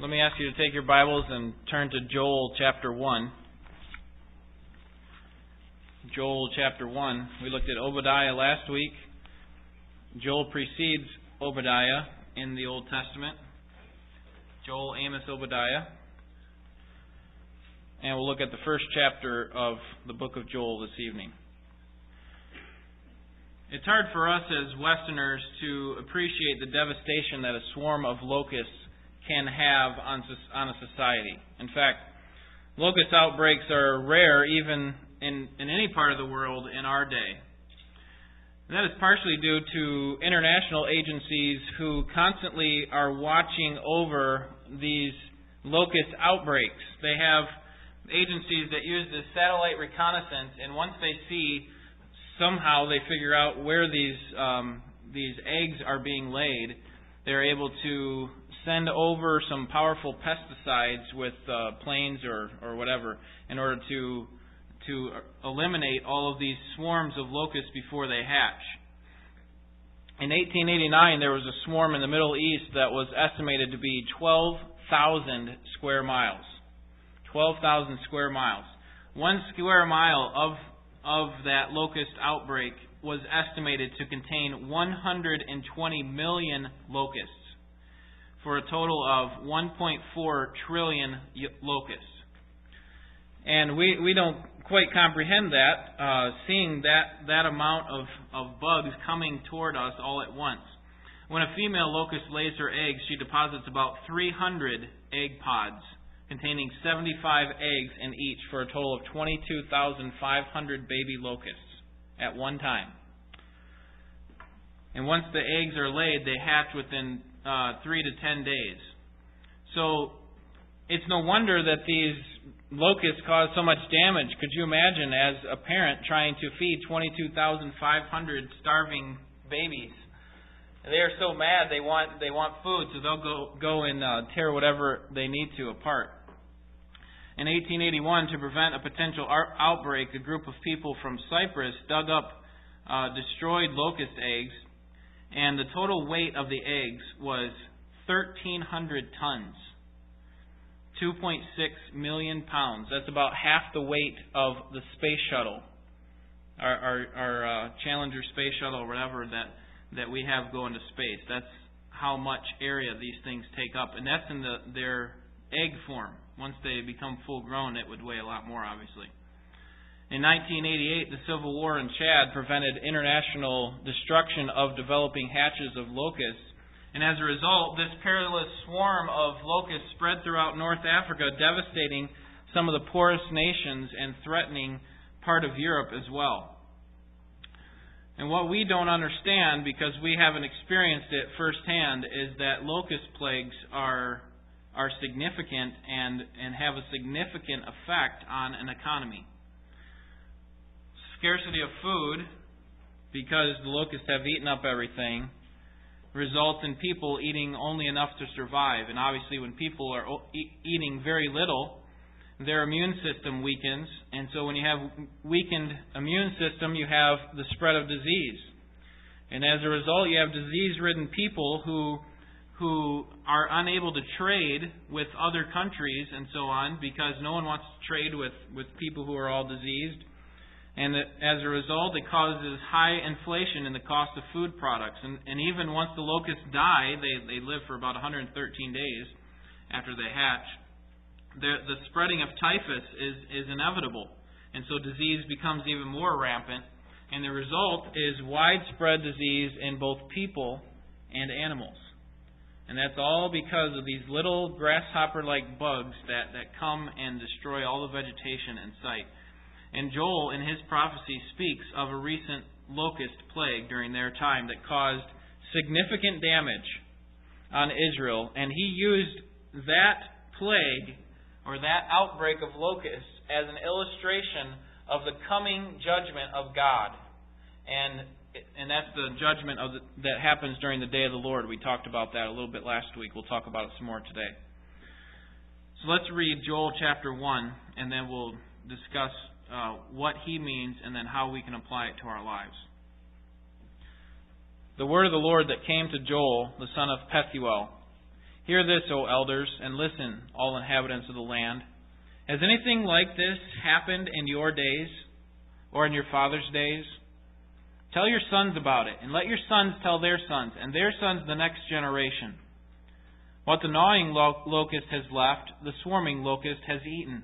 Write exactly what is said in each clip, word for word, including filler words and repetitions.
Let me ask you to take your Bibles and turn to Joel chapter one. Joel chapter one. We looked at Obadiah last week. Joel precedes Obadiah in the Old Testament. Joel, Amos, Obadiah. And we'll look at the first chapter of the book of Joel this evening. It's hard for us as Westerners to appreciate the devastation that a swarm of locusts can have on on a society. In fact, locust outbreaks are rare even in, in any part of the world in our day. And that is partially due to international agencies who constantly are watching over these locust outbreaks. They have agencies that use this satellite reconnaissance, and once they see, somehow they figure out where these um, these eggs are being laid, they're able to send over some powerful pesticides with uh, planes or, or whatever in order to to eliminate all of these swarms of locusts before they hatch. In eighteen eighty-nine, there was a swarm in the Middle East that was estimated to be twelve thousand square miles. twelve thousand square miles. One square mile of, of that locust outbreak was estimated to contain one hundred twenty million locusts, for a total of one point four trillion locusts. And we, we don't quite comprehend that, uh, seeing that, that amount of, of bugs coming toward us all at once. When a female locust lays her eggs, she deposits about three hundred egg pods containing seventy-five eggs in each, for a total of twenty-two thousand five hundred baby locusts at one time. And once the eggs are laid, they hatch within Uh, three to ten days. So it's no wonder that these locusts cause so much damage. Could you imagine, as a parent, trying to feed twenty-two thousand five hundred starving babies? And they are so mad they want they want food, so they'll go go and uh, tear whatever they need to apart. In eighteen eighty-one, to prevent a potential ar- outbreak, a group of people from Cyprus dug up uh, destroyed locust eggs. And the total weight of the eggs was one thousand three hundred tons, two point six million pounds. That's about half the weight of the space shuttle, our, our, our uh, Challenger space shuttle or whatever that, that we have going to space. That's how much area these things take up. And that's in the, their egg form. Once they become full grown, it would weigh a lot more, obviously. In nineteen eighty-eight, the civil war in Chad prevented international destruction of developing hatches of locusts. And as a result, this perilous swarm of locusts spread throughout North Africa, devastating some of the poorest nations and threatening part of Europe as well. And what we don't understand, because we haven't experienced it firsthand, is that locust plagues are are significant and, and have a significant effect on an economy. Scarcity of food, because the locusts have eaten up everything, results in people eating only enough to survive. And obviously when people are eating very little, their immune system weakens. And so when you have weakened immune system, you have the spread of disease. And as a result, you have disease-ridden people who, who are unable to trade with other countries and so on, because no one wants to trade with, with people who are all diseased. And as a result, it causes high inflation in the cost of food products. And, and even once the locusts die, they, they live for about one hundred thirteen days after they hatch. The, the spreading of typhus is, is inevitable. And so disease becomes even more rampant. And the result is widespread disease in both people and animals. And that's all because of these little grasshopper-like bugs that, that come and destroy all the vegetation in sight. And Joel, in his prophecy, speaks of a recent locust plague during their time that caused significant damage on Israel. And he used that plague, or that outbreak of locusts, as an illustration of the coming judgment of God. And and that's the judgment of the, that happens during the day of the Lord. We talked about that a little bit last week. We'll talk about it some more today. So let's read Joel chapter one, and then we'll discuss Uh, what he means, and then how we can apply it to our lives. The word of the Lord that came to Joel, the son of Pethuel. Hear this, O elders, and listen, all inhabitants of the land. Has anything like this happened in your days or in your father's days? Tell your sons about it, and let your sons tell their sons, and their sons the next generation. What the gnawing lo- locust has left, the swarming locust has eaten.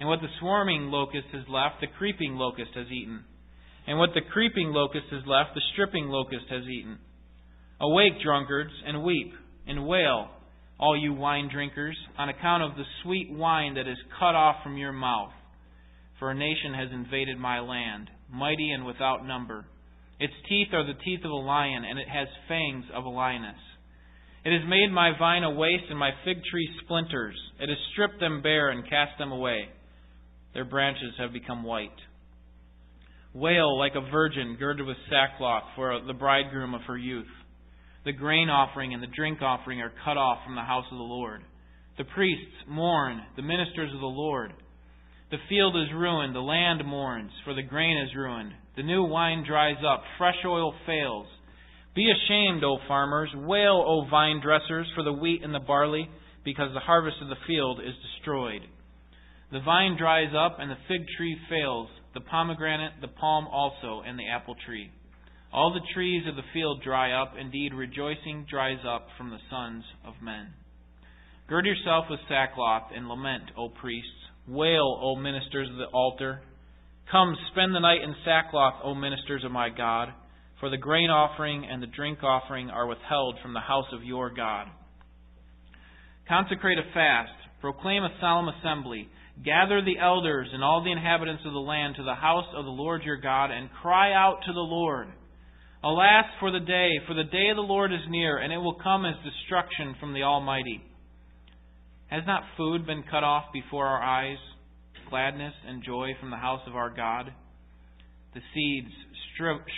And what the swarming locust has left, the creeping locust has eaten. And what the creeping locust has left, the stripping locust has eaten. Awake, drunkards, and weep, and wail, all you wine drinkers, on account of the sweet wine that is cut off from your mouth. For a nation has invaded my land, mighty and without number. Its teeth are the teeth of a lion, and it has fangs of a lioness. It has made my vine a waste and my fig tree splinters. It has stripped them bare and cast them away. Their branches have become white. Wail like a virgin girded with sackcloth for the bridegroom of her youth. The grain offering and the drink offering are cut off from the house of the Lord. The priests mourn, the ministers of the Lord. The field is ruined, the land mourns, for the grain is ruined. The new wine dries up, fresh oil fails. Be ashamed, O farmers, wail, O vine dressers, for the wheat and the barley, because the harvest of the field is destroyed. The vine dries up, and the fig tree fails, the pomegranate, the palm also, and the apple tree. All the trees of the field dry up, indeed rejoicing dries up from the sons of men. Gird yourself with sackcloth and lament, O priests. Wail, O ministers of the altar. Come, spend the night in sackcloth, O ministers of my God, for the grain offering and the drink offering are withheld from the house of your God. Consecrate a fast, proclaim a solemn assembly, gather the elders and all the inhabitants of the land to the house of the Lord your God, and cry out to the Lord. Alas for the day, for the day of the Lord is near, and it will come as destruction from the Almighty. Has not food been cut off before our eyes, gladness and joy from the house of our God? The seeds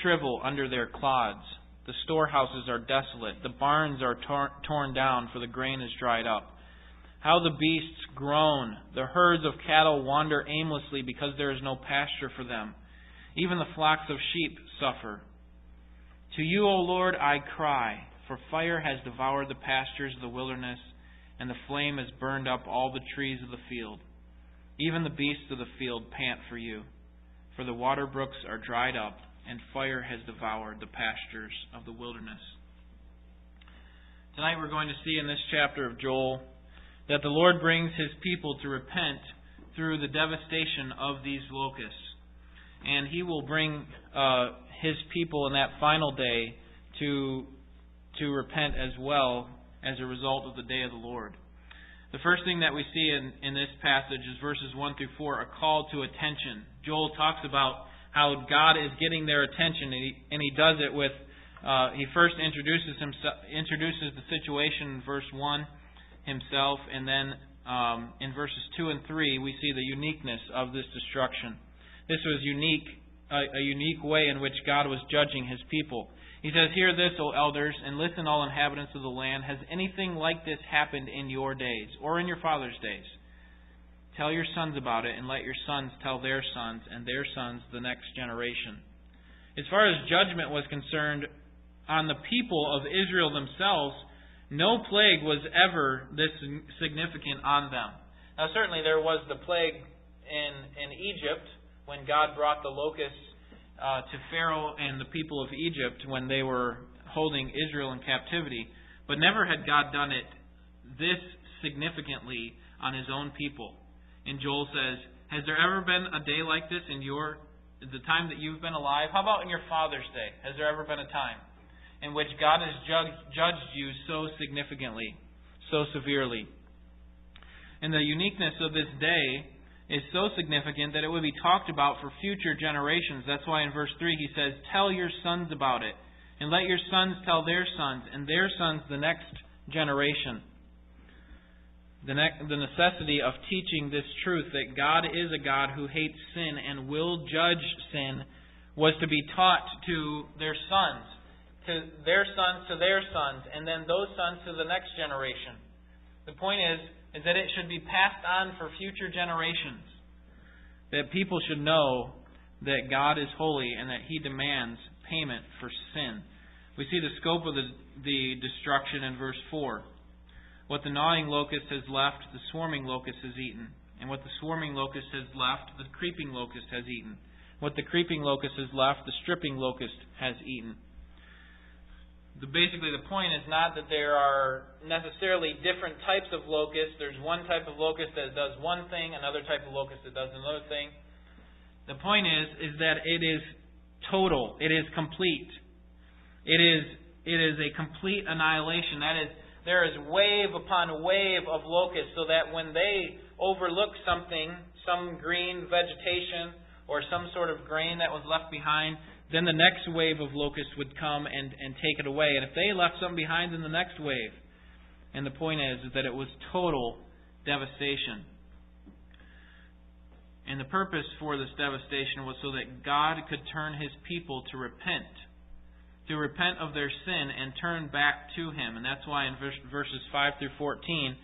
shrivel under their clods. The storehouses are desolate. The barns are tor- torn down, for the grain is dried up. How the beasts groan. The herds of cattle wander aimlessly because there is no pasture for them. Even the flocks of sheep suffer. To you, O Lord, I cry, for fire has devoured the pastures of the wilderness, and the flame has burned up all the trees of the field. Even the beasts of the field pant for you, for the water brooks are dried up, and fire has devoured the pastures of the wilderness. Tonight we're going to see in this chapter of Joel that the Lord brings His people to repent through the devastation of these locusts. And He will bring uh, His people in that final day to, to repent as well, as a result of the day of the Lord. The first thing that we see in, in this passage is verses one through four, a call to attention. Joel talks about how God is getting their attention, and he, and he does it with, uh, he first introduces himself, introduces the situation in verse one himself, and then um, in verses two and three we see the uniqueness of this destruction. This was unique, a, a unique way in which God was judging His people. He says, "Hear this, O elders, and listen, all inhabitants of the land. Has anything like this happened in your days or in your father's days? Tell your sons about it, and let your sons tell their sons, and their sons the next generation." As far as judgment was concerned on the people of Israel themselves, no plague was ever this significant on them. Now, certainly there was the plague in, in Egypt when God brought the locusts Uh, to Pharaoh and the people of Egypt when they were holding Israel in captivity. But never had God done it this significantly on His own people. And Joel says, has there ever been a day like this in your the time that you've been alive? How about in your father's day? Has there ever been a time in which God has judged, judged you so significantly, so severely? And the uniqueness of this day is so significant that it would be talked about for future generations. That's why in verse three he says, "Tell your sons about it, and let your sons tell their sons, and their sons the next generation." The, ne- the necessity of teaching this truth that God is a God who hates sin and will judge sin was to be taught to their sons, to their sons, to their sons, and then those sons to the next generation. The point is, is that it should be passed on for future generations. That people should know that God is holy and that He demands payment for sin. We see the scope of the, the destruction in verse four. What the gnawing locust has left, the swarming locust has eaten. And what the swarming locust has left, the creeping locust has eaten. What the creeping locust has left, the stripping locust has eaten. The, basically, the point is not that there are necessarily different types of locusts. There's one type of locust that does one thing, another type of locust that does another thing. The point is, is that it is total. It is complete. It is, it is a complete annihilation. That is, there is wave upon wave of locusts, so that when they overlook something, some green vegetation or some sort of grain that was left behind, then the next wave of locusts would come and, and take it away. And if they left something behind, then the next wave. And the point is, is that it was total devastation. And the purpose for this devastation was so that God could turn His people to repent, to repent of their sin and turn back to Him. And that's why in verses five through fourteen,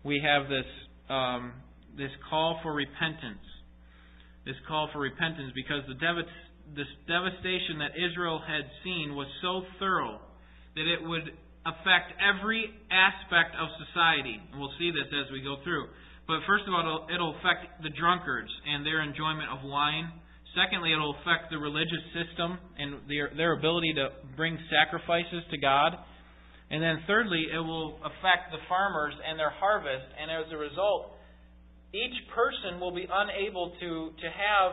we have this um, this call for repentance. This call for repentance because the devastation, this devastation that Israel had seen was so thorough that it would affect every aspect of society. And we'll see this as we go through. But first of all, it'll affect the drunkards and their enjoyment of wine. Secondly, it'll affect the religious system and their, their ability to bring sacrifices to God. And then thirdly, it will affect the farmers and their harvest. And as a result, each person will be unable to, to have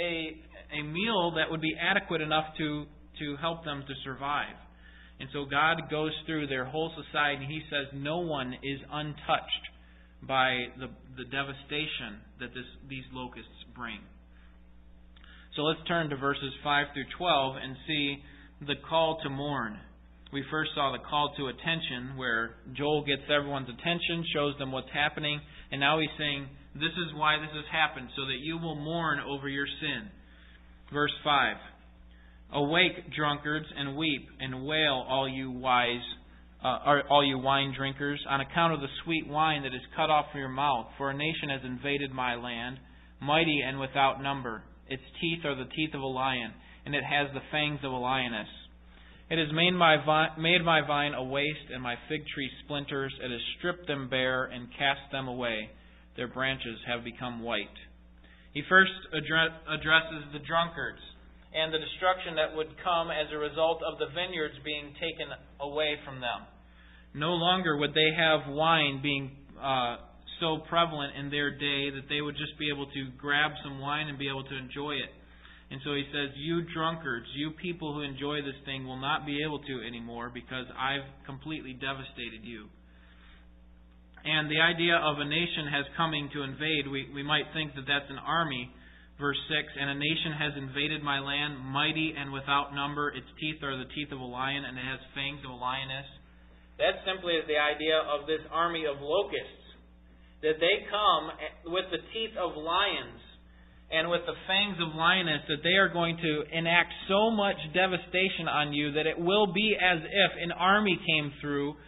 a... a meal that would be adequate enough to, to help them to survive. And so God goes through their whole society and He says no one is untouched by the, the devastation that this, these locusts bring. So let's turn to verses five through twelve and see the call to mourn. We first saw the call to attention where Joel gets everyone's attention, shows them what's happening, and now he's saying this is why this has happened, so that you will mourn over your sin. Verse five, awake, drunkards, and weep, and wail, all you wise, uh, all you wine drinkers, on account of the sweet wine that is cut off from your mouth. For a nation has invaded my land, mighty and without number. Its teeth are the teeth of a lion, and it has the fangs of a lioness. It has made my vine, made my vine a waste, and my fig tree splinters. It has stripped them bare and cast them away. Their branches have become white. He first addresses the drunkards and the destruction that would come as a result of the vineyards being taken away from them. No longer would they have wine being uh, so prevalent in their day that they would just be able to grab some wine and be able to enjoy it. And so he says, you drunkards, you people who enjoy this thing will not be able to anymore because I've completely devastated you. And the idea of a nation has coming to invade, we, we might think that that's an army. Verse six, and a nation has invaded my land, mighty and without number. Its teeth are the teeth of a lion, and it has fangs of a lioness. That simply is the idea of this army of locusts, that they come with the teeth of lions and with the fangs of lioness, that they are going to enact so much devastation on you that it will be as if an army came through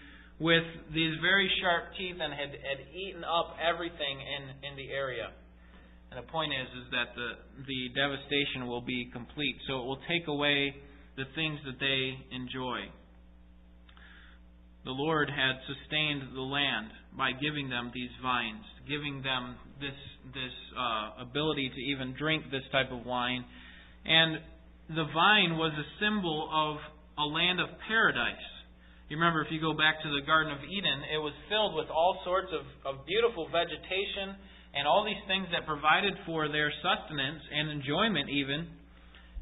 with these very sharp teeth and had, had eaten up everything in, in the area. And the point is, is that the, the devastation will be complete. So it will take away the things that they enjoy. The Lord had sustained the land by giving them these vines, giving them this, this uh, ability to even drink this type of wine. And the vine was a symbol of a land of paradise. You remember, if you go back to the Garden of Eden, it was filled with all sorts of, of beautiful vegetation and all these things that provided for their sustenance and enjoyment even,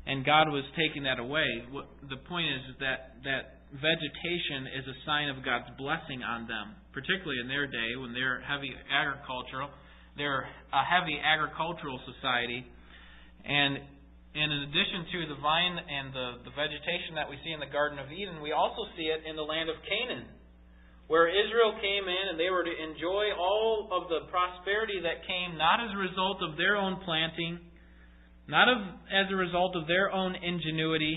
and God was taking that away. What, the point is that, that vegetation is a sign of God's blessing on them, particularly in their day when they're heavy agricultural. They're a heavy agricultural society, and And in addition to the vine and the, the vegetation that we see in the Garden of Eden, we also see it in the land of Canaan, where Israel came in and they were to enjoy all of the prosperity that came not as a result of their own planting, not of, as a result of their own ingenuity,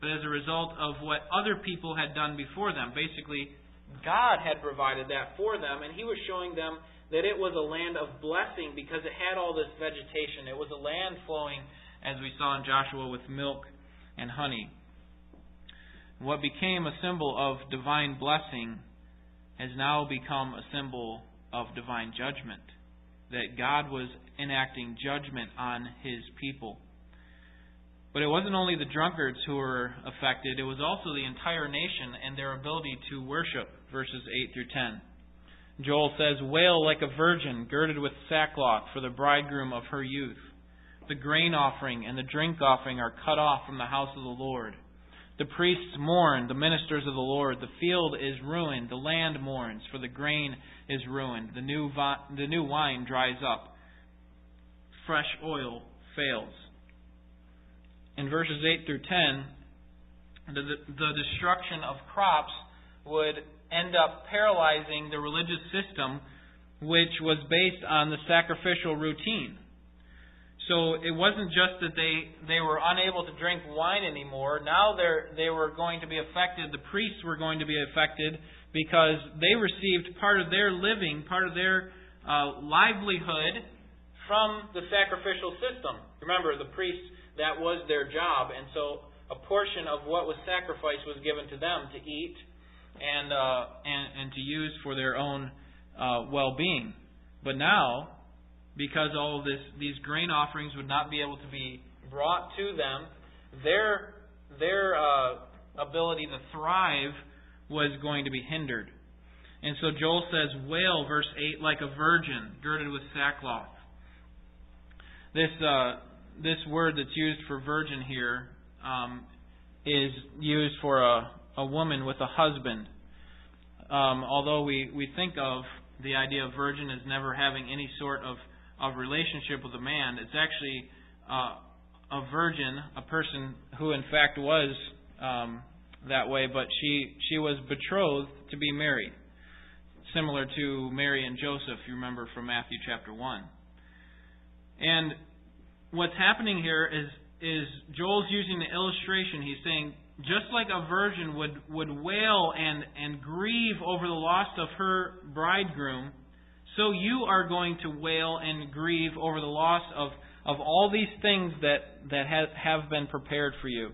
but as a result of what other people had done before them. Basically, God had provided that for them, and He was showing them that it was a land of blessing because it had all this vegetation. It was a land flowing, as we saw in Joshua, with milk and honey. What became a symbol of divine blessing has now become a symbol of divine judgment, that God was enacting judgment on His people. But it wasn't only the drunkards who were affected, it was also the entire nation and their ability to worship, verses eight through ten. Joel says, "Wail like a virgin girded with sackcloth for the bridegroom of her youth. The grain offering and the drink offering are cut off from the house of the Lord. The priests mourn, the ministers of the Lord. The field is ruined, the land mourns, for the grain is ruined. The new vi- the new wine dries up. Fresh oil fails." In verses eight through ten, the, the destruction of crops would end up paralyzing the religious system, which was based on the sacrificial routine. So it wasn't just that they, they were unable to drink wine anymore. Now they were going to be affected. The priests were going to be affected because they received part of their living, part of their uh, livelihood from the sacrificial system. Remember, the priests, that was their job. And so a portion of what was sacrificed was given to them to eat and, uh, and, and to use for their own uh, well-being. But now, because all of this, these grain offerings would not be able to be brought to them, their their uh, ability to thrive was going to be hindered. And so Joel says, "Wail," verse eight, "like a virgin girded with sackcloth." This uh, this word that's used for virgin here um, is used for a, a woman with a husband. Um, although we, we think of the idea of virgin as never having any sort of of relationship with a man, it's actually uh, a virgin, a person who in fact was um, that way, but she she was betrothed to be married, similar to Mary and Joseph, you remember from Matthew chapter one. And what's happening here is is Joel's using the illustration. He's saying, just like a virgin would, would wail and, and grieve over the loss of her bridegroom, so you are going to wail and grieve over the loss of, of all these things that, that have, have been prepared for you.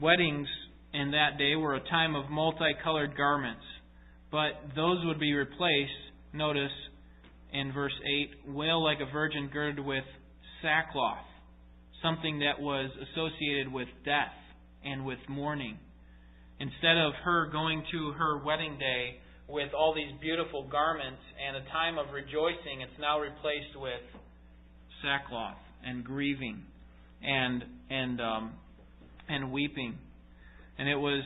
Weddings in that day were a time of multicolored garments, but those would be replaced, notice in verse eight, "Wail like a virgin girded with sackcloth," something that was associated with death and with mourning. Instead of her going to her wedding day with all these beautiful garments and a time of rejoicing, it's now replaced with sackcloth and grieving and and um, and weeping. And it was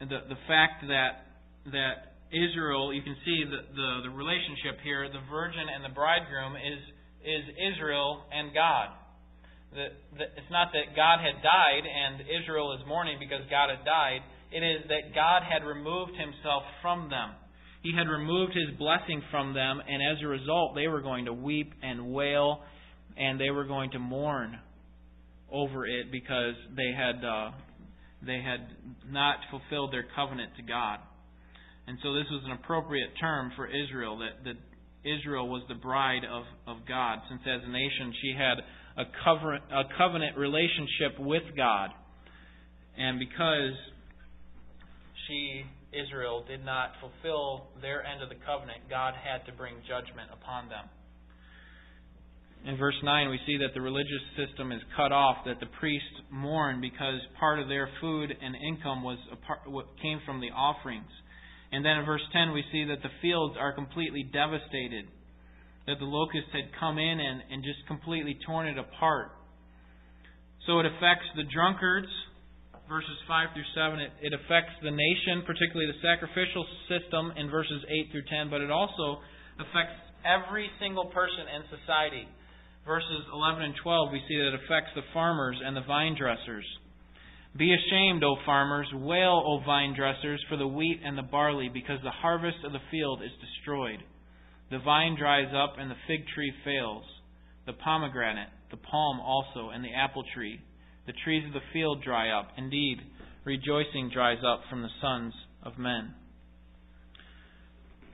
the the fact that that Israel, you can see the, the, the relationship here, the virgin and the bridegroom is is Israel and God. The, the, it's not that God had died and Israel is mourning because God had died. It is that God had removed Himself from them. He had removed His blessing from them, and as a result, they were going to weep and wail, and they were going to mourn over it because they had uh, they had not fulfilled their covenant to God. And so this was an appropriate term for Israel, that, that Israel was the bride of, of God, since as a nation she had a covenant, a covenant relationship with God. And because she, Israel, did not fulfill their end of the covenant, God had to bring judgment upon them. In verse nine, we see that the religious system is cut off, that the priests mourn because part of their food and income was a part, what came from the offerings. And then in verse ten, we see that the fields are completely devastated, that the locusts had come in and, and just completely torn it apart. So it affects the drunkards, verses five through seven. It, it affects the nation, particularly the sacrificial system in verses eight through ten, but it also affects every single person in society. Verses eleven and twelve, we see that it affects the farmers and the vine dressers. "Be ashamed, O farmers, wail, O vine dressers, for the wheat and the barley, because the harvest of the field is destroyed. The vine dries up and the fig tree fails, the pomegranate, the palm also, and the apple tree. The trees of the field dry up. Indeed, rejoicing dries up from the sons of men."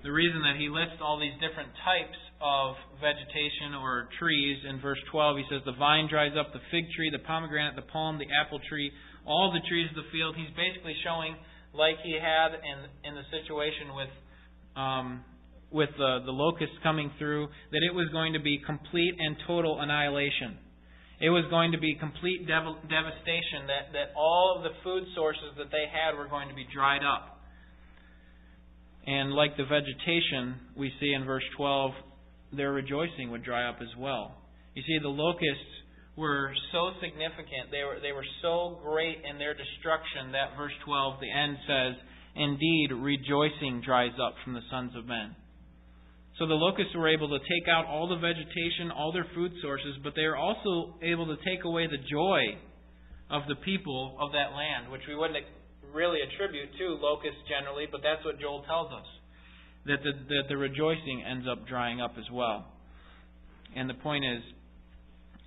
The reason that he lists all these different types of vegetation or trees in verse twelve, he says the vine dries up, the fig tree, the pomegranate, the palm, the apple tree, all the trees of the field. He's basically showing like he had in in the situation with um, with the, the locusts coming through, that it was going to be complete and total annihilation. It was going to be complete dev- devastation, that, that all of the food sources that they had were going to be dried up. And like the vegetation we see in verse twelve, their rejoicing would dry up as well. You see, the locusts were so significant, they were, they were so great in their destruction that verse twelve, the end says, "Indeed, rejoicing dries up from the sons of men." So the locusts were able to take out all the vegetation, all their food sources, but they were also able to take away the joy of the people of that land, which we wouldn't really attribute to locusts generally, but that's what Joel tells us, that the, that the rejoicing ends up drying up as well. And the point is,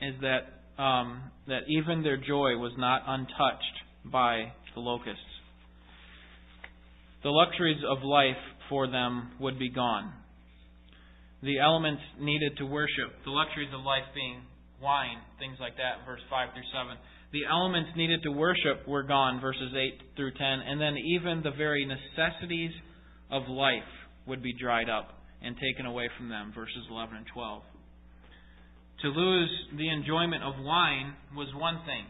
is that um, that even their joy was not untouched by the locusts. The luxuries of life for them would be gone. The elements needed to worship, the luxuries of life being wine, things like that, verse five through seven. The elements needed to worship were gone, verses eight through ten. And then even the very necessities of life would be dried up and taken away from them, verses eleven and twelve. To lose the enjoyment of wine was one thing.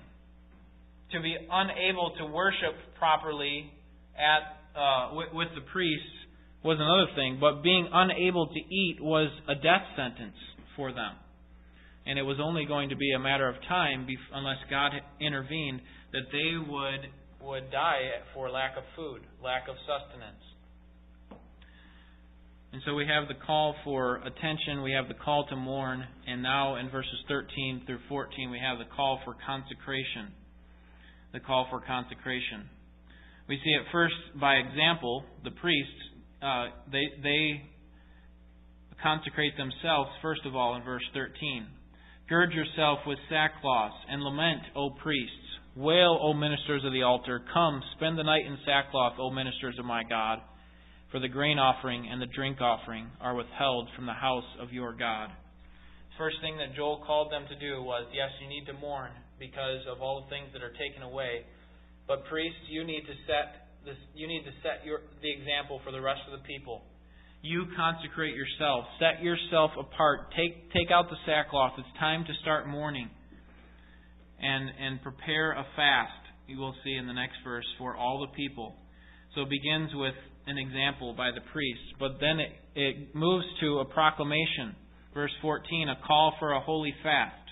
To be unable to worship properly at uh, with, with the priests was another thing, but being unable to eat was a death sentence for them. And it was only going to be a matter of time, unless God intervened, that they would would die for lack of food, lack of sustenance. And so we have the call for attention, we have the call to mourn, and now in verses thirteen through fourteen we have the call for consecration. The call for consecration. We see it first by example, the priests, uh, they, they consecrate themselves first of all in verse thirteen. "Gird yourself with sackcloth and lament, O priests. Wail, O ministers of the altar. Come, spend the night in sackcloth, O ministers of my God. For the grain offering and the drink offering are withheld from the house of your God." First thing that Joel called them to do was, yes, you need to mourn because of all the things that are taken away. But priests, you need to set this, you need to set your, the example for the rest of the people. You consecrate yourself. Set yourself apart. Take take out the sackcloth. It's time to start mourning. And and prepare a fast, you will see in the next verse, for all the people. So it begins with an example by the priests, but then it, it moves to a proclamation. Verse fourteen, a call for a holy fast.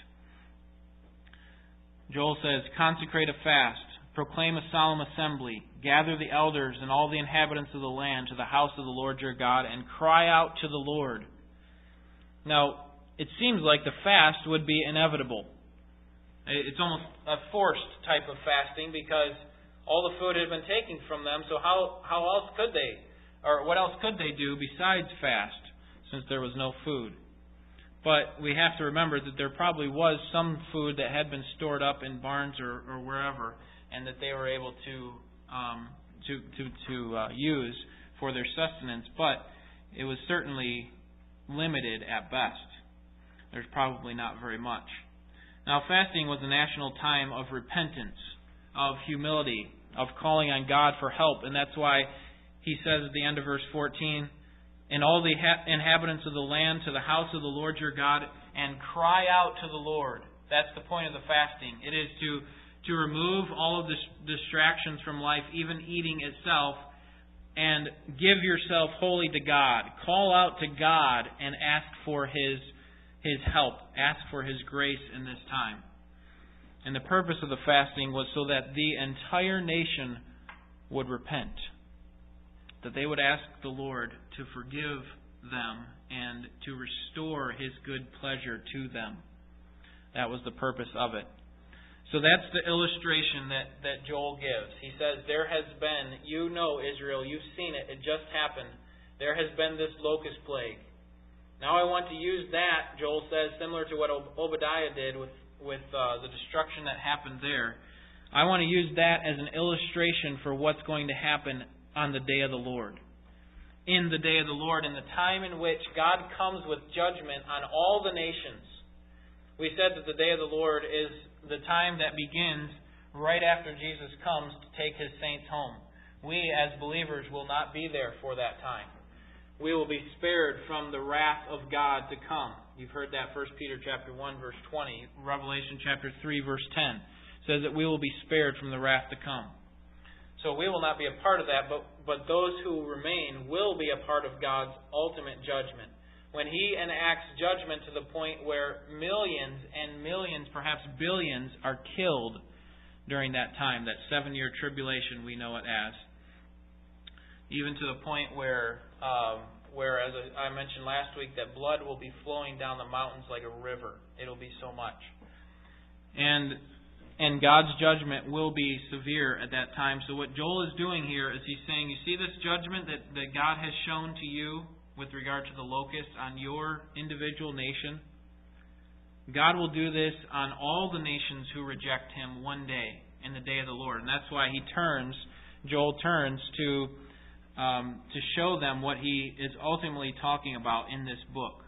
Joel says, "Consecrate a fast, proclaim a solemn assembly, gather the elders and all the inhabitants of the land to the house of the Lord your God, and cry out to the Lord." Now, it seems like the fast would be inevitable. It's almost a forced type of fasting because all the food had been taken from them, so how, how else could they, or what else could they do besides fast, since there was no food? But we have to remember that there probably was some food that had been stored up in barns or, or wherever, and that they were able to um, to to, to uh, use for their sustenance, but it was certainly limited at best. There's probably not very much. Now, fasting was a national time of repentance, of humility, of calling on God for help. And that's why he says at the end of verse fourteen, "And all the ha- inhabitants of the land to the house of the Lord your God, and cry out to the Lord." That's the point of the fasting. It is to, to remove all of the distractions from life, even eating itself, and give yourself wholly to God. Call out to God and ask for His, His help. Ask for His grace in this time. And the purpose of the fasting was so that the entire nation would repent. That they would ask the Lord to forgive them and to restore His good pleasure to them. That was the purpose of it. So that's the illustration that, that Joel gives. He says, there has been, you know Israel, you've seen it, it just happened. There has been this locust plague. Now I want to use that, Joel says, similar to what Ob- Obadiah did with with uh, the destruction that happened there. I want to use that as an illustration for what's going to happen on the day of the Lord. In the day of the Lord, in the time in which God comes with judgment on all the nations. We said that the day of the Lord is the time that begins right after Jesus comes to take His saints home. we as believers will not be there for that time. We will be spared from the wrath of God to come. You've heard that First Peter chapter one, verse twenty. Revelation chapter three, verse ten says that we will be spared from the wrath to come. So we will not be a part of that, but, but those who remain will be a part of God's ultimate judgment. When He enacts judgment to the point where millions and millions, perhaps billions, are killed during that time, that seven-year tribulation we know it as. Even to the point where, um, where as I mentioned last week, that blood will be flowing down the mountains like a river. It'll be so much. And, and God's judgment will be severe at that time. So what Joel is doing here is he's saying, you see this judgment that, that God has shown to you with regard to the locusts on your individual nation? God will do this on all the nations who reject Him one day, in the day of the Lord. And that's why he turns, Joel turns to... Um, to show them what he is ultimately talking about in this book.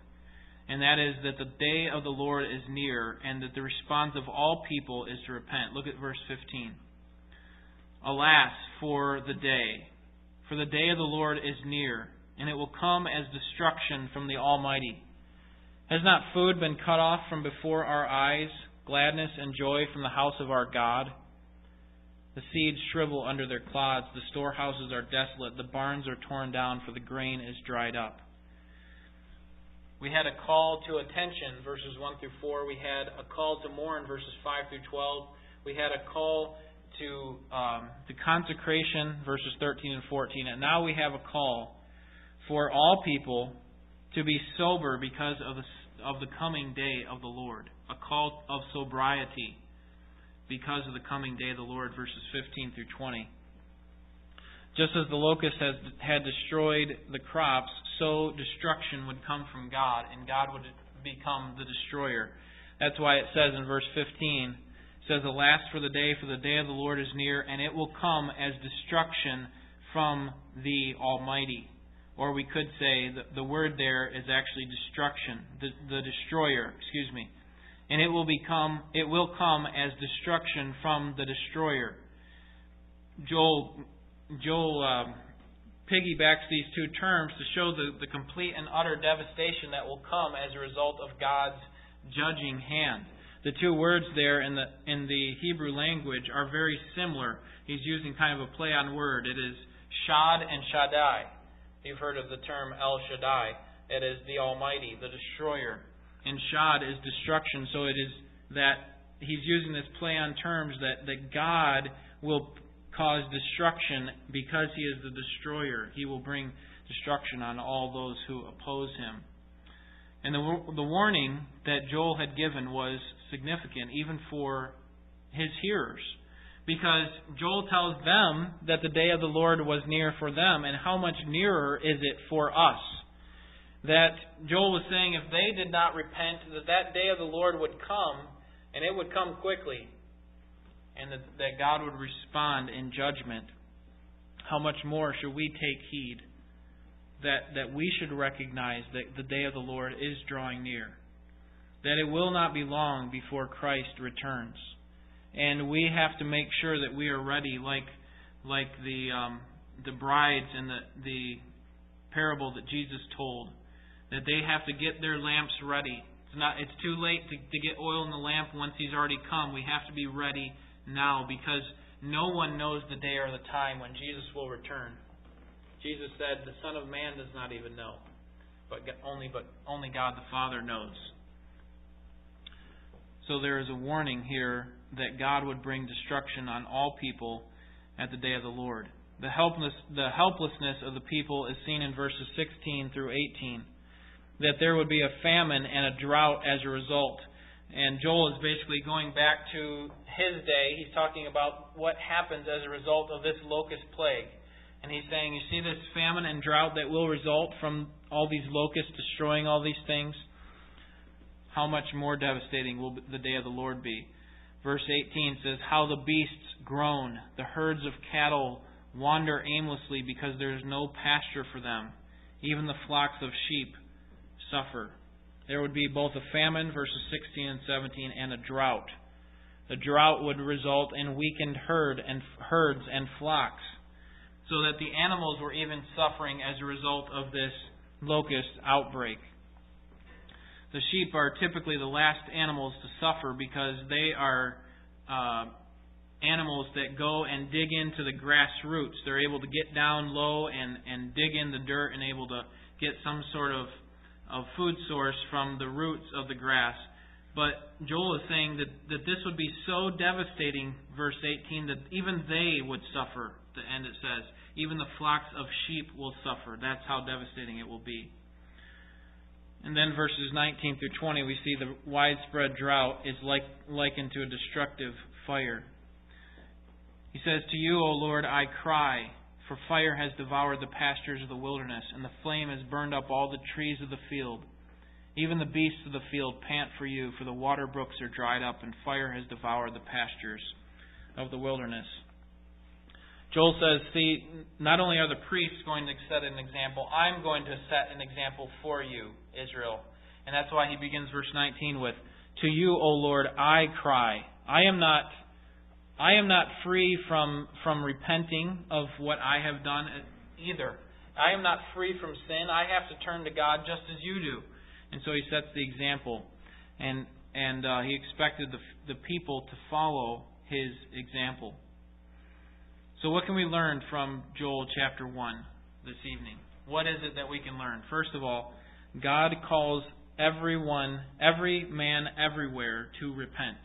And that is that the day of the Lord is near, and that the response of all people is to repent. Look at verse fifteen. Alas for the day, for the day of the Lord is near, and it will come as destruction from the Almighty. Has not food been cut off from before our eyes, gladness and joy from the house of our God? The seeds shrivel under their clods, the storehouses are desolate, the barns are torn down, for the grain is dried up. We had a call to attention, verses one through four. We had a call to mourn, verses five through twelve. We had a call to um, the consecration, verses thirteen and fourteen. And now we have a call for all people to be sober because of the, of the coming day of the Lord. A call of sobriety. Because of the coming day of the Lord, verses fifteen through twenty. Just as the locust has had destroyed the crops, so destruction would come from God, and God would become the destroyer. That's why it says in verse fifteen, it says, Alas for the day, for the day of the Lord is near, and it will come as destruction from the Almighty. Or we could say that the word there is actually destruction, the, the destroyer, excuse me. And it will become, it will come as destruction from the destroyer. Joel, Joel um, piggybacks these two terms to show the, the complete and utter devastation that will come as a result of God's judging hand. The two words there in the in the Hebrew language are very similar. He's using kind of a play on word. It is Shad and Shaddai. You've heard of the term El Shaddai. It is the Almighty, the destroyer. And Shad is destruction, so it is that he's using this play on terms that, that God will cause destruction because He is the destroyer. He will bring destruction on all those who oppose Him. And the, the warning that Joel had given was significant, even for his hearers, because Joel tells them that the day of the Lord was near for them, and how much nearer is it for us? That Joel was saying if they did not repent, that that day of the Lord would come, and it would come quickly, and that, that God would respond in judgment. How much more should we take heed that, that we should recognize that the day of the Lord is drawing near, that it will not be long before Christ returns. And we have to make sure that we are ready, like like the um, the brides in the, the parable that Jesus told, that they have to get their lamps ready. It's not, it's too late to, to get oil in the lamp once He's already come. We have to be ready now, because no one knows the day or the time when Jesus will return. Jesus said, the Son of Man does not even know, but only, but only God the Father knows. So there is a warning here that God would bring destruction on all people at the day of the Lord. The helpless, the helplessness of the people is seen in verses sixteen through eighteen. That there would be a famine and a drought as a result. And Joel is basically going back to his day. He's talking about what happens as a result of this locust plague. And he's saying, you see this famine and drought that will result from all these locusts destroying all these things? How much more devastating will the day of the Lord be? Verse eighteen says, How the beasts groan, the herds of cattle wander aimlessly because there is no pasture for them. Even the flocks of sheep suffer. There would be both a famine, verses sixteen and seventeen, and a drought. The drought would result in weakened herd and herds and flocks. so that the animals were even suffering as a result of this locust outbreak. The sheep are typically the last animals to suffer because they are uh, animals that go and dig into the grass roots. They're able to get down low and, and dig in the dirt and able to get some sort of, of food source from the roots of the grass. But Joel is saying that, that this would be so devastating, verse eighteen, that even they would suffer. At the end it says, even the flocks of sheep will suffer. That's how devastating it will be. And then verses nineteen through twenty, we see the widespread drought is like, likened to a destructive fire. He says, "To you, O Lord, I cry, for fire has devoured the pastures of the wilderness, and the flame has burned up all the trees of the field. Even the beasts of the field pant for you, for the water brooks are dried up, and fire has devoured the pastures of the wilderness." Joel says, see, not only are the priests going to set an example, I'm going to set an example for you, Israel. And that's why he begins verse nineteen with, "To you, O Lord, I cry." I am not I am not free from, from repenting of what I have done either. I am not free from sin. I have to turn to God just as you do. And so he sets the example. And and uh, he expected the the people to follow his example. So what can we learn from Joel chapter one this evening? What is it that we can learn? First of all, God calls everyone, every man, everywhere to repent.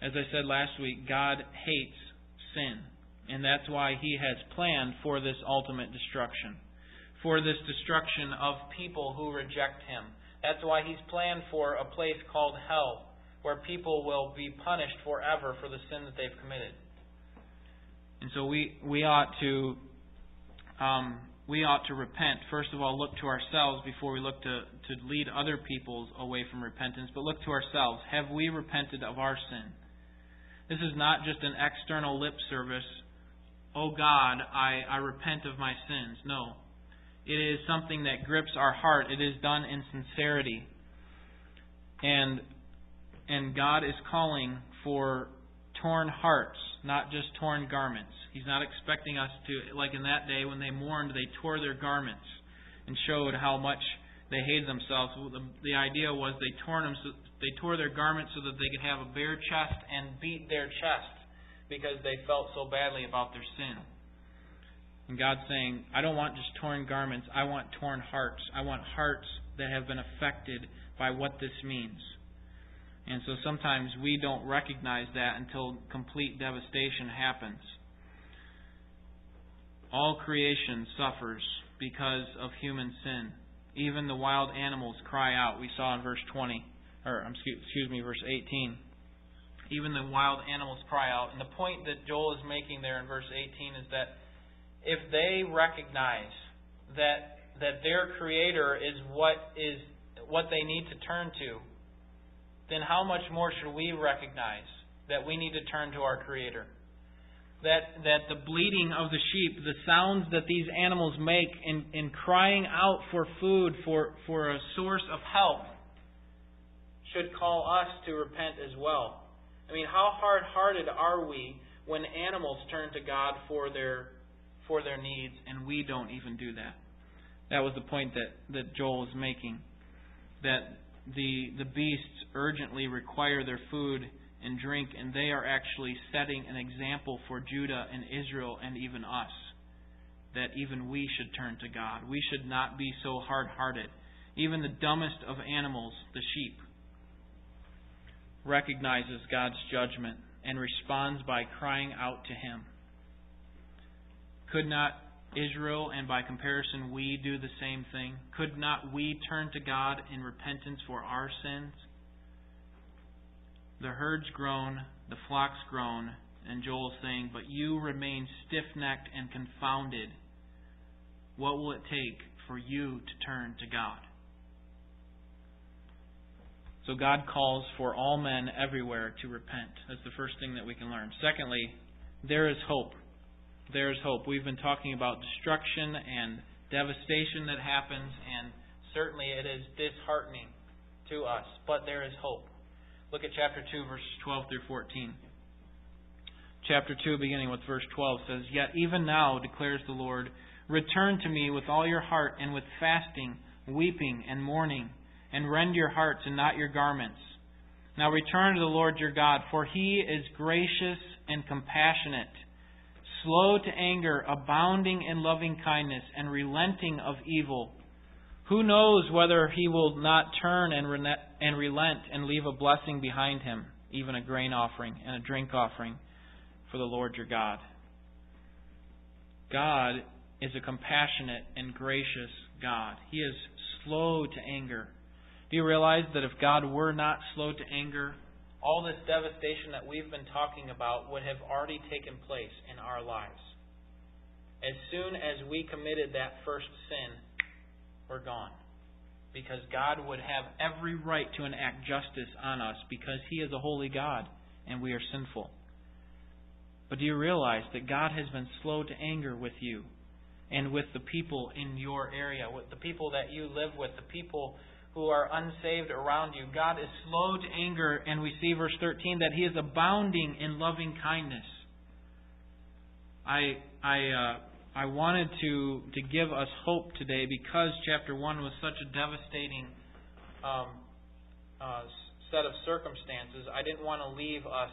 As I said last week, God hates sin. And that's why He has planned for this ultimate destruction. For this destruction of people who reject Him. That's why He's planned for a place called hell, where people will be punished forever for the sin that they've committed. And so we, we ought to um, we ought to repent. First of all, look to ourselves before we look to, to lead other people away from repentance. But look to ourselves. Have we repented of our sin? This is not just an external lip service. Oh God, I, I repent of my sins. No. It is something that grips our heart. It is done in sincerity. And and God is calling for torn hearts, not just torn garments. He's not expecting us to, like in that day when they mourned, they tore their garments and showed how much they hated themselves. The idea was they tore them, so they tore their garments so that they could have a bare chest and beat their chest because they felt so badly about their sin. And God's saying, I don't want just torn garments. I want torn hearts. I want hearts that have been affected by what this means. And so sometimes we don't recognize that until complete devastation happens. All creation suffers because of human sin. Even the wild animals cry out. We saw in verse twenty, or excuse me, verse eighteen. Even the wild animals cry out. And the point that Joel is making there in verse eighteen is that if they recognize that that their Creator is what is what they need to turn to, then how much more should we recognize that we need to turn to our Creator? That that the bleating of the sheep, the sounds that these animals make in, in crying out for food, for, for a source of help, should call us to repent as well. I mean, how hard-hearted are we when animals turn to God for their for their needs and we don't even do that? That was the point that, that Joel was making. That The, the beasts urgently require their food and drink, and they are actually setting an example for Judah and Israel and even us, that even we should turn to God. We should not be so hard-hearted. Even the dumbest of animals, the sheep, recognizes God's judgment and responds by crying out to Him. Could not Israel, and by comparison, we do the same thing? Could not we turn to God in repentance for our sins? The herds groan, the flocks groan, and Joel is saying, but you remain stiff-necked and confounded. What will it take for you to turn to God? So God calls for all men everywhere to repent. That's the first thing that we can learn. Secondly, there is hope. There is hope. We've been talking about destruction and devastation that happens, and certainly it is disheartening to us, but there is hope. Look at chapter two, verses twelve through fourteen. Chapter two, beginning with verse twelve, says, "Yet even now, declares the Lord, return to me with all your heart and with fasting, weeping, and mourning, and rend your hearts and not your garments. Now return to the Lord your God, for He is gracious and compassionate, slow to anger, abounding in loving kindness, and relenting of evil. Who knows whether He will not turn and relent and leave a blessing behind Him, even a grain offering and a drink offering for the Lord your God." God is a compassionate and gracious God. He is slow to anger. Do you realize that if God were not slow to anger, all this devastation that we've been talking about would have already taken place in our lives? As soon as we committed that first sin, we're gone. Because God would have every right to enact justice on us because He is a holy God and we are sinful. But do you realize that God has been slow to anger with you and with the people in your area, with the people that you live with, the people who are unsaved around you? God is slow to anger, and we see verse thirteen that He is abounding in loving kindness. I I uh, I wanted to to give us hope today because chapter one was such a devastating um, uh, set of circumstances. I didn't want to leave us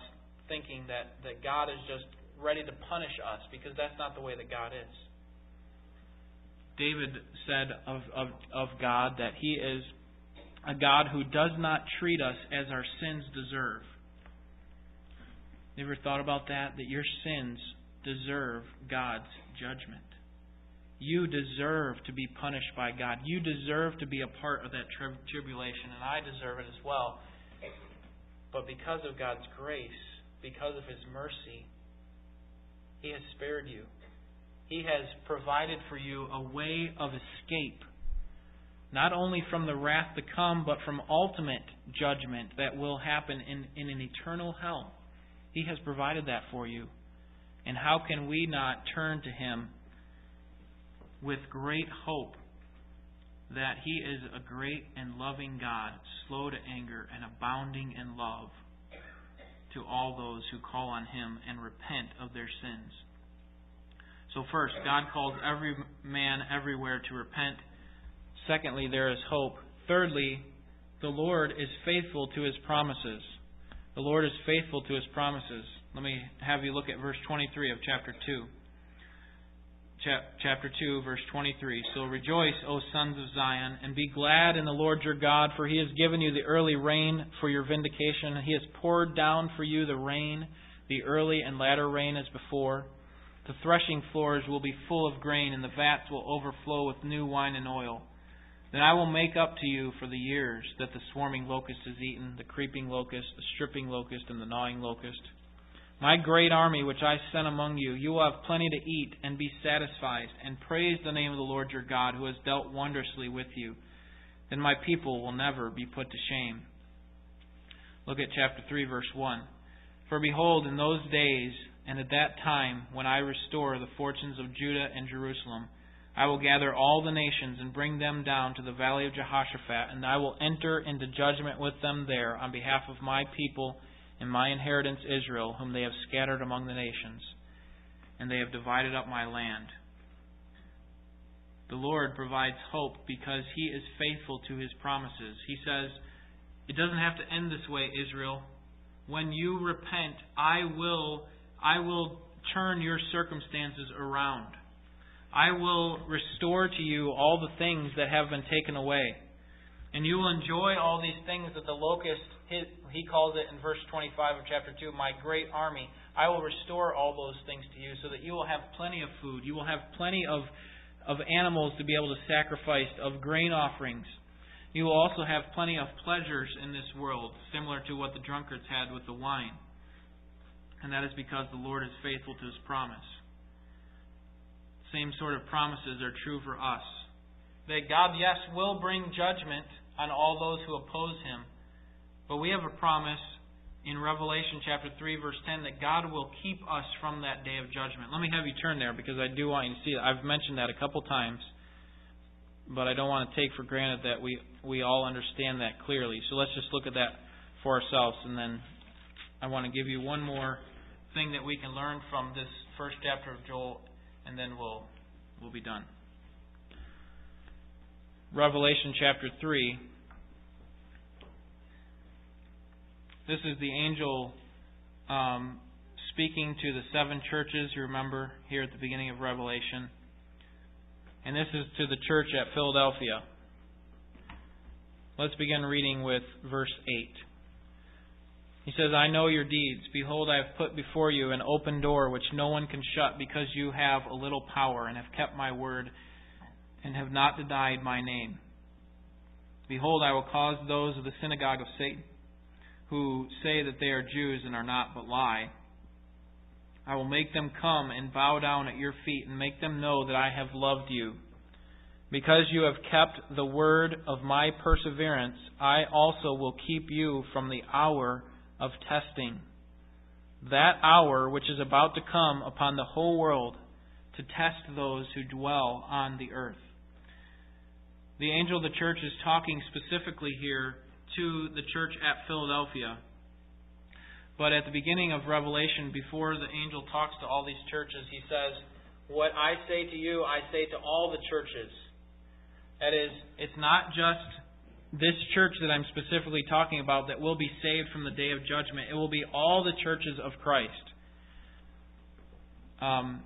thinking that, that God is just ready to punish us, because that's not the way that God is. David said of, of, of God that He is a God who does not treat us as our sins deserve. You ever thought about that? That your sins deserve God's judgment. You deserve to be punished by God. You deserve to be a part of that tri- tribulation, and I deserve it as well. But because of God's grace, because of His mercy, He has spared you. He has provided for you a way of escape, not only from the wrath to come, but from ultimate judgment that will happen in, in an eternal hell. He has provided that for you. And how can we not turn to Him with great hope that He is a great and loving God, slow to anger and abounding in love to all those who call on Him and repent of their sins. So first, God calls every man everywhere to repent. Secondly, there is hope. Thirdly, the Lord is faithful to His promises. The Lord is faithful to His promises. Let me have you look at verse twenty-three of chapter two. Chapter two, verse twenty-three. "So rejoice, O sons of Zion, and be glad in the Lord your God, for He has given you the early rain for your vindication. He has poured down for you the rain, the early and latter rain as before. The threshing floors will be full of grain, and the vats will overflow with new wine and oil. Then I will make up to you for the years that the swarming locust has eaten, the creeping locust, the stripping locust, and the gnawing locust. My great army which I sent among you, you will have plenty to eat and be satisfied, and praise the name of the Lord your God, who has dealt wondrously with you. Then my people will never be put to shame." Look at chapter three, verse one. "For behold, in those days and at that time, when I restore the fortunes of Judah and Jerusalem, I will gather all the nations and bring them down to the valley of Jehoshaphat, and I will enter into judgment with them there on behalf of my people and my inheritance Israel, whom they have scattered among the nations, and they have divided up my land." The Lord provides hope because He is faithful to His promises. He says, "It doesn't have to end this way, Israel. When you repent, I will I will turn your circumstances around. I will restore to you all the things that have been taken away. And you will enjoy all these things that the locust, he calls it in verse twenty-five of chapter two, my great army. I will restore all those things to you so that you will have plenty of food. You will have plenty of, of animals to be able to sacrifice, of grain offerings. You will also have plenty of pleasures in this world, similar to what the drunkards had with the wine. And that is because the Lord is faithful to His promise. Same sort of promises are true for us. That God, yes, will bring judgment on all those who oppose Him. But we have a promise in Revelation chapter three, verse ten, that God will keep us from that day of judgment. Let me have you turn there, because I do want you to see it. I've mentioned that a couple times, but I don't want to take for granted that we, we all understand that clearly. So let's just look at that for ourselves, and then I want to give you one more thing that we can learn from this first chapter of Joel, and then we'll we'll be done. Revelation chapter three. This is the angel um, speaking to the seven churches, you remember, here at the beginning of Revelation. And this is to the church at Philadelphia. Let's begin reading with verse eight. He says, I know your deeds. Behold, I have put before you an open door which no one can shut, because you have a little power and have kept my word and have not denied my name. Behold, I will cause those of the synagogue of Satan who say that they are Jews and are not, but lie. I will make them come and bow down at your feet and make them know that I have loved you. Because you have kept the word of my perseverance, I also will keep you from the hour of testing, that hour which is about to come upon the whole world to test those who dwell on the earth. The angel of the church is talking specifically here to the church at Philadelphia. But at the beginning of Revelation, before the angel talks to all these churches, he says, what I say to you, I say to all the churches. That is, it's not just this church that I'm specifically talking about that will be saved from the day of judgment. It will be all the churches of Christ. Um,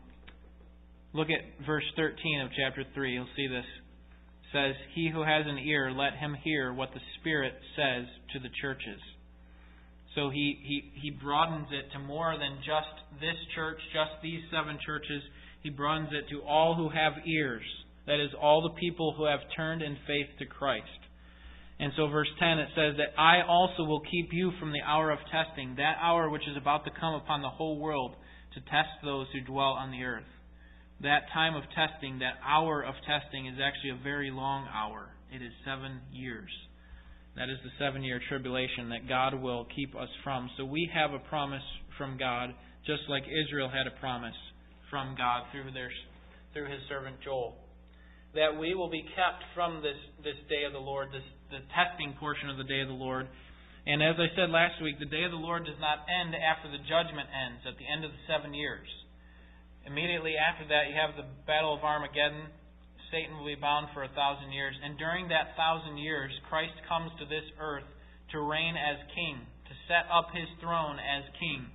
look at verse thirteen of chapter three. You'll see this. It says, he who has an ear, let him hear what the Spirit says to the churches. So he, he, he broadens it to more than just this church, just these seven churches. He broadens it to all who have ears. That is, all the people who have turned in faith to Christ. And so verse ten, it says that I also will keep you from the hour of testing, that hour which is about to come upon the whole world to test those who dwell on the earth. That time of testing, that hour of testing, is actually a very long hour. It is seven years. That is the seven-year tribulation that God will keep us from. So we have a promise from God, just like Israel had a promise from God through their, through His servant Joel, that we will be kept from this, this day of the Lord, this the testing portion of the day of the Lord. And as I said last week, the day of the Lord does not end after the judgment ends, at the end of the seven years. Immediately after that, you have the Battle of Armageddon. Satan will be bound for a thousand years. And during that thousand years, Christ comes to this earth to reign as king, to set up his throne as king.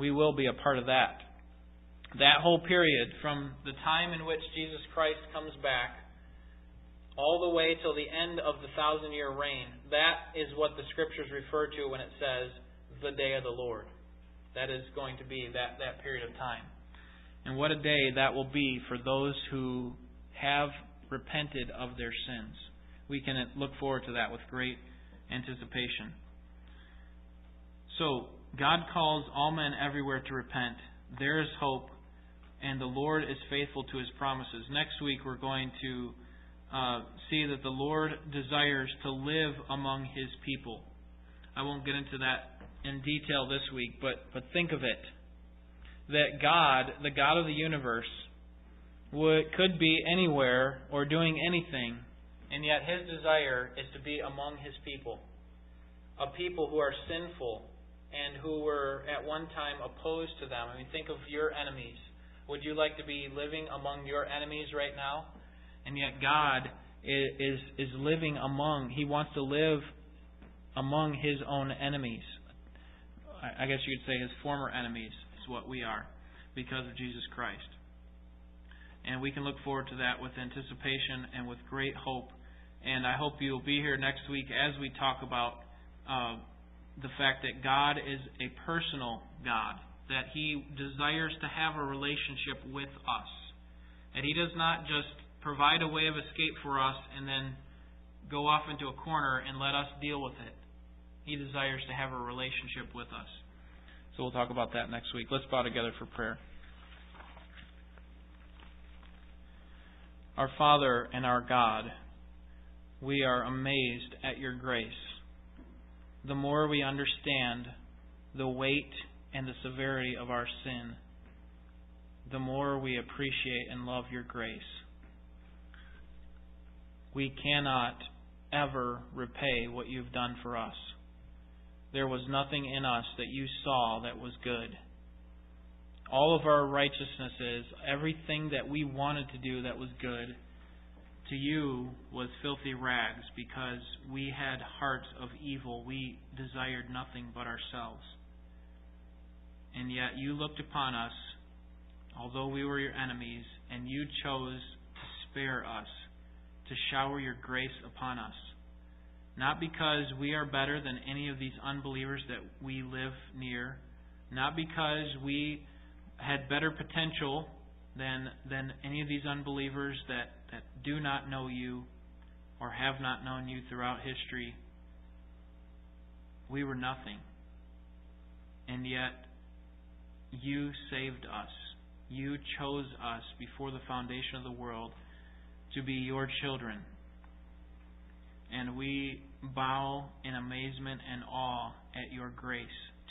We will be a part of that. That whole period, from the time in which Jesus Christ comes back, all the way till the end of the thousand year reign, that is what the Scriptures refer to when it says, the day of the Lord. That is going to be that, that period of time. And what a day that will be for those who have repented of their sins. We can look forward to that with great anticipation. So, God calls all men everywhere to repent. There is hope, and the Lord is faithful to His promises. Next week, we're going to uh, see that the Lord desires to live among His people. I won't get into that in detail this week, but, but think of it. That God, the God of the universe, Would, could be anywhere or doing anything, and yet His desire is to be among His people. A people who are sinful and who were at one time opposed to them. I mean, think of your enemies. Would you like to be living among your enemies right now? And yet God is, is living among, He wants to live among His own enemies. I guess you could say His former enemies is what we are because of Jesus Christ. And we can look forward to that with anticipation and with great hope. And I hope you'll be here next week as we talk about uh, the fact that God is a personal God, that He desires to have a relationship with us. And He does not just provide a way of escape for us and then go off into a corner and let us deal with it. He desires to have a relationship with us. So we'll talk about that next week. Let's bow together for prayer. Our Father and our God, we are amazed at your grace. The more we understand the weight and the severity of our sin, the more we appreciate and love your grace. We cannot ever repay what you've done for us. There was nothing in us that you saw that was good, all of our righteousnesses, everything that we wanted to do that was good, to you was filthy rags, because we had hearts of evil. We desired nothing but ourselves. And yet you looked upon us, although we were your enemies, and you chose to spare us, to shower your grace upon us. Not because we are better than any of these unbelievers that we live near. Not because we had better potential than than any of these unbelievers that, that do not know you or have not known you throughout history. We were nothing. And yet, you saved us. You chose us before the foundation of the world to be your children. And we bow in amazement and awe at your grace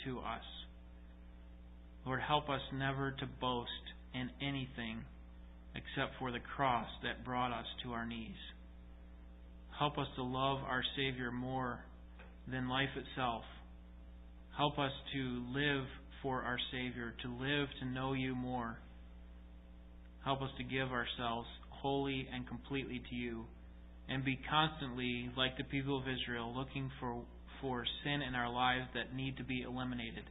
to us. Lord, help us never to boast in anything except for the cross that brought us to our knees. Help us to love our Savior more than life itself. Help us to live for our Savior, to live to know you more. Help us to give ourselves wholly and completely to you, and be constantly, like the people of Israel, looking for, for sin in our lives that need to be eliminated.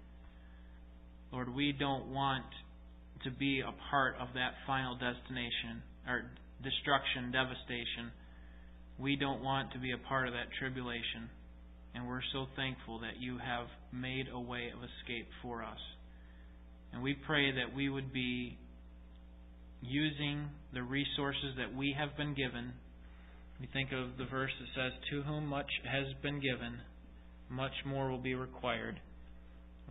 Lord, we don't want to be a part of that final destination, or destruction, devastation. We don't want to be a part of that tribulation. And we're so thankful that you have made a way of escape for us. And we pray that we would be using the resources that we have been given. We think of the verse that says, "To whom much has been given, much more will be required."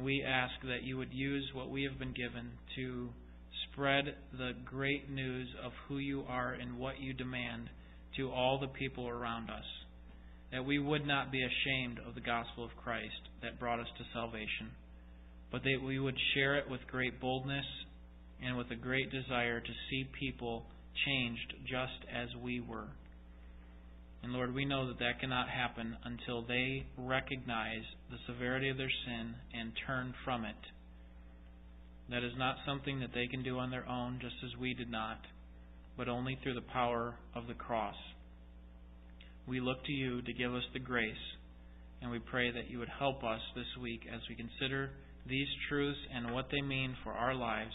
We ask that you would use what we have been given to spread the great news of who you are and what you demand to all the people around us. That we would not be ashamed of the gospel of Christ that brought us to salvation, but that we would share it with great boldness and with a great desire to see people changed just as we were. And Lord, we know that that cannot happen until they recognize the severity of their sin and turn from it. That is not something that they can do on their own, just as we did not, but only through the power of the cross. We look to you to give us the grace, and we pray that you would help us this week as we consider these truths and what they mean for our lives.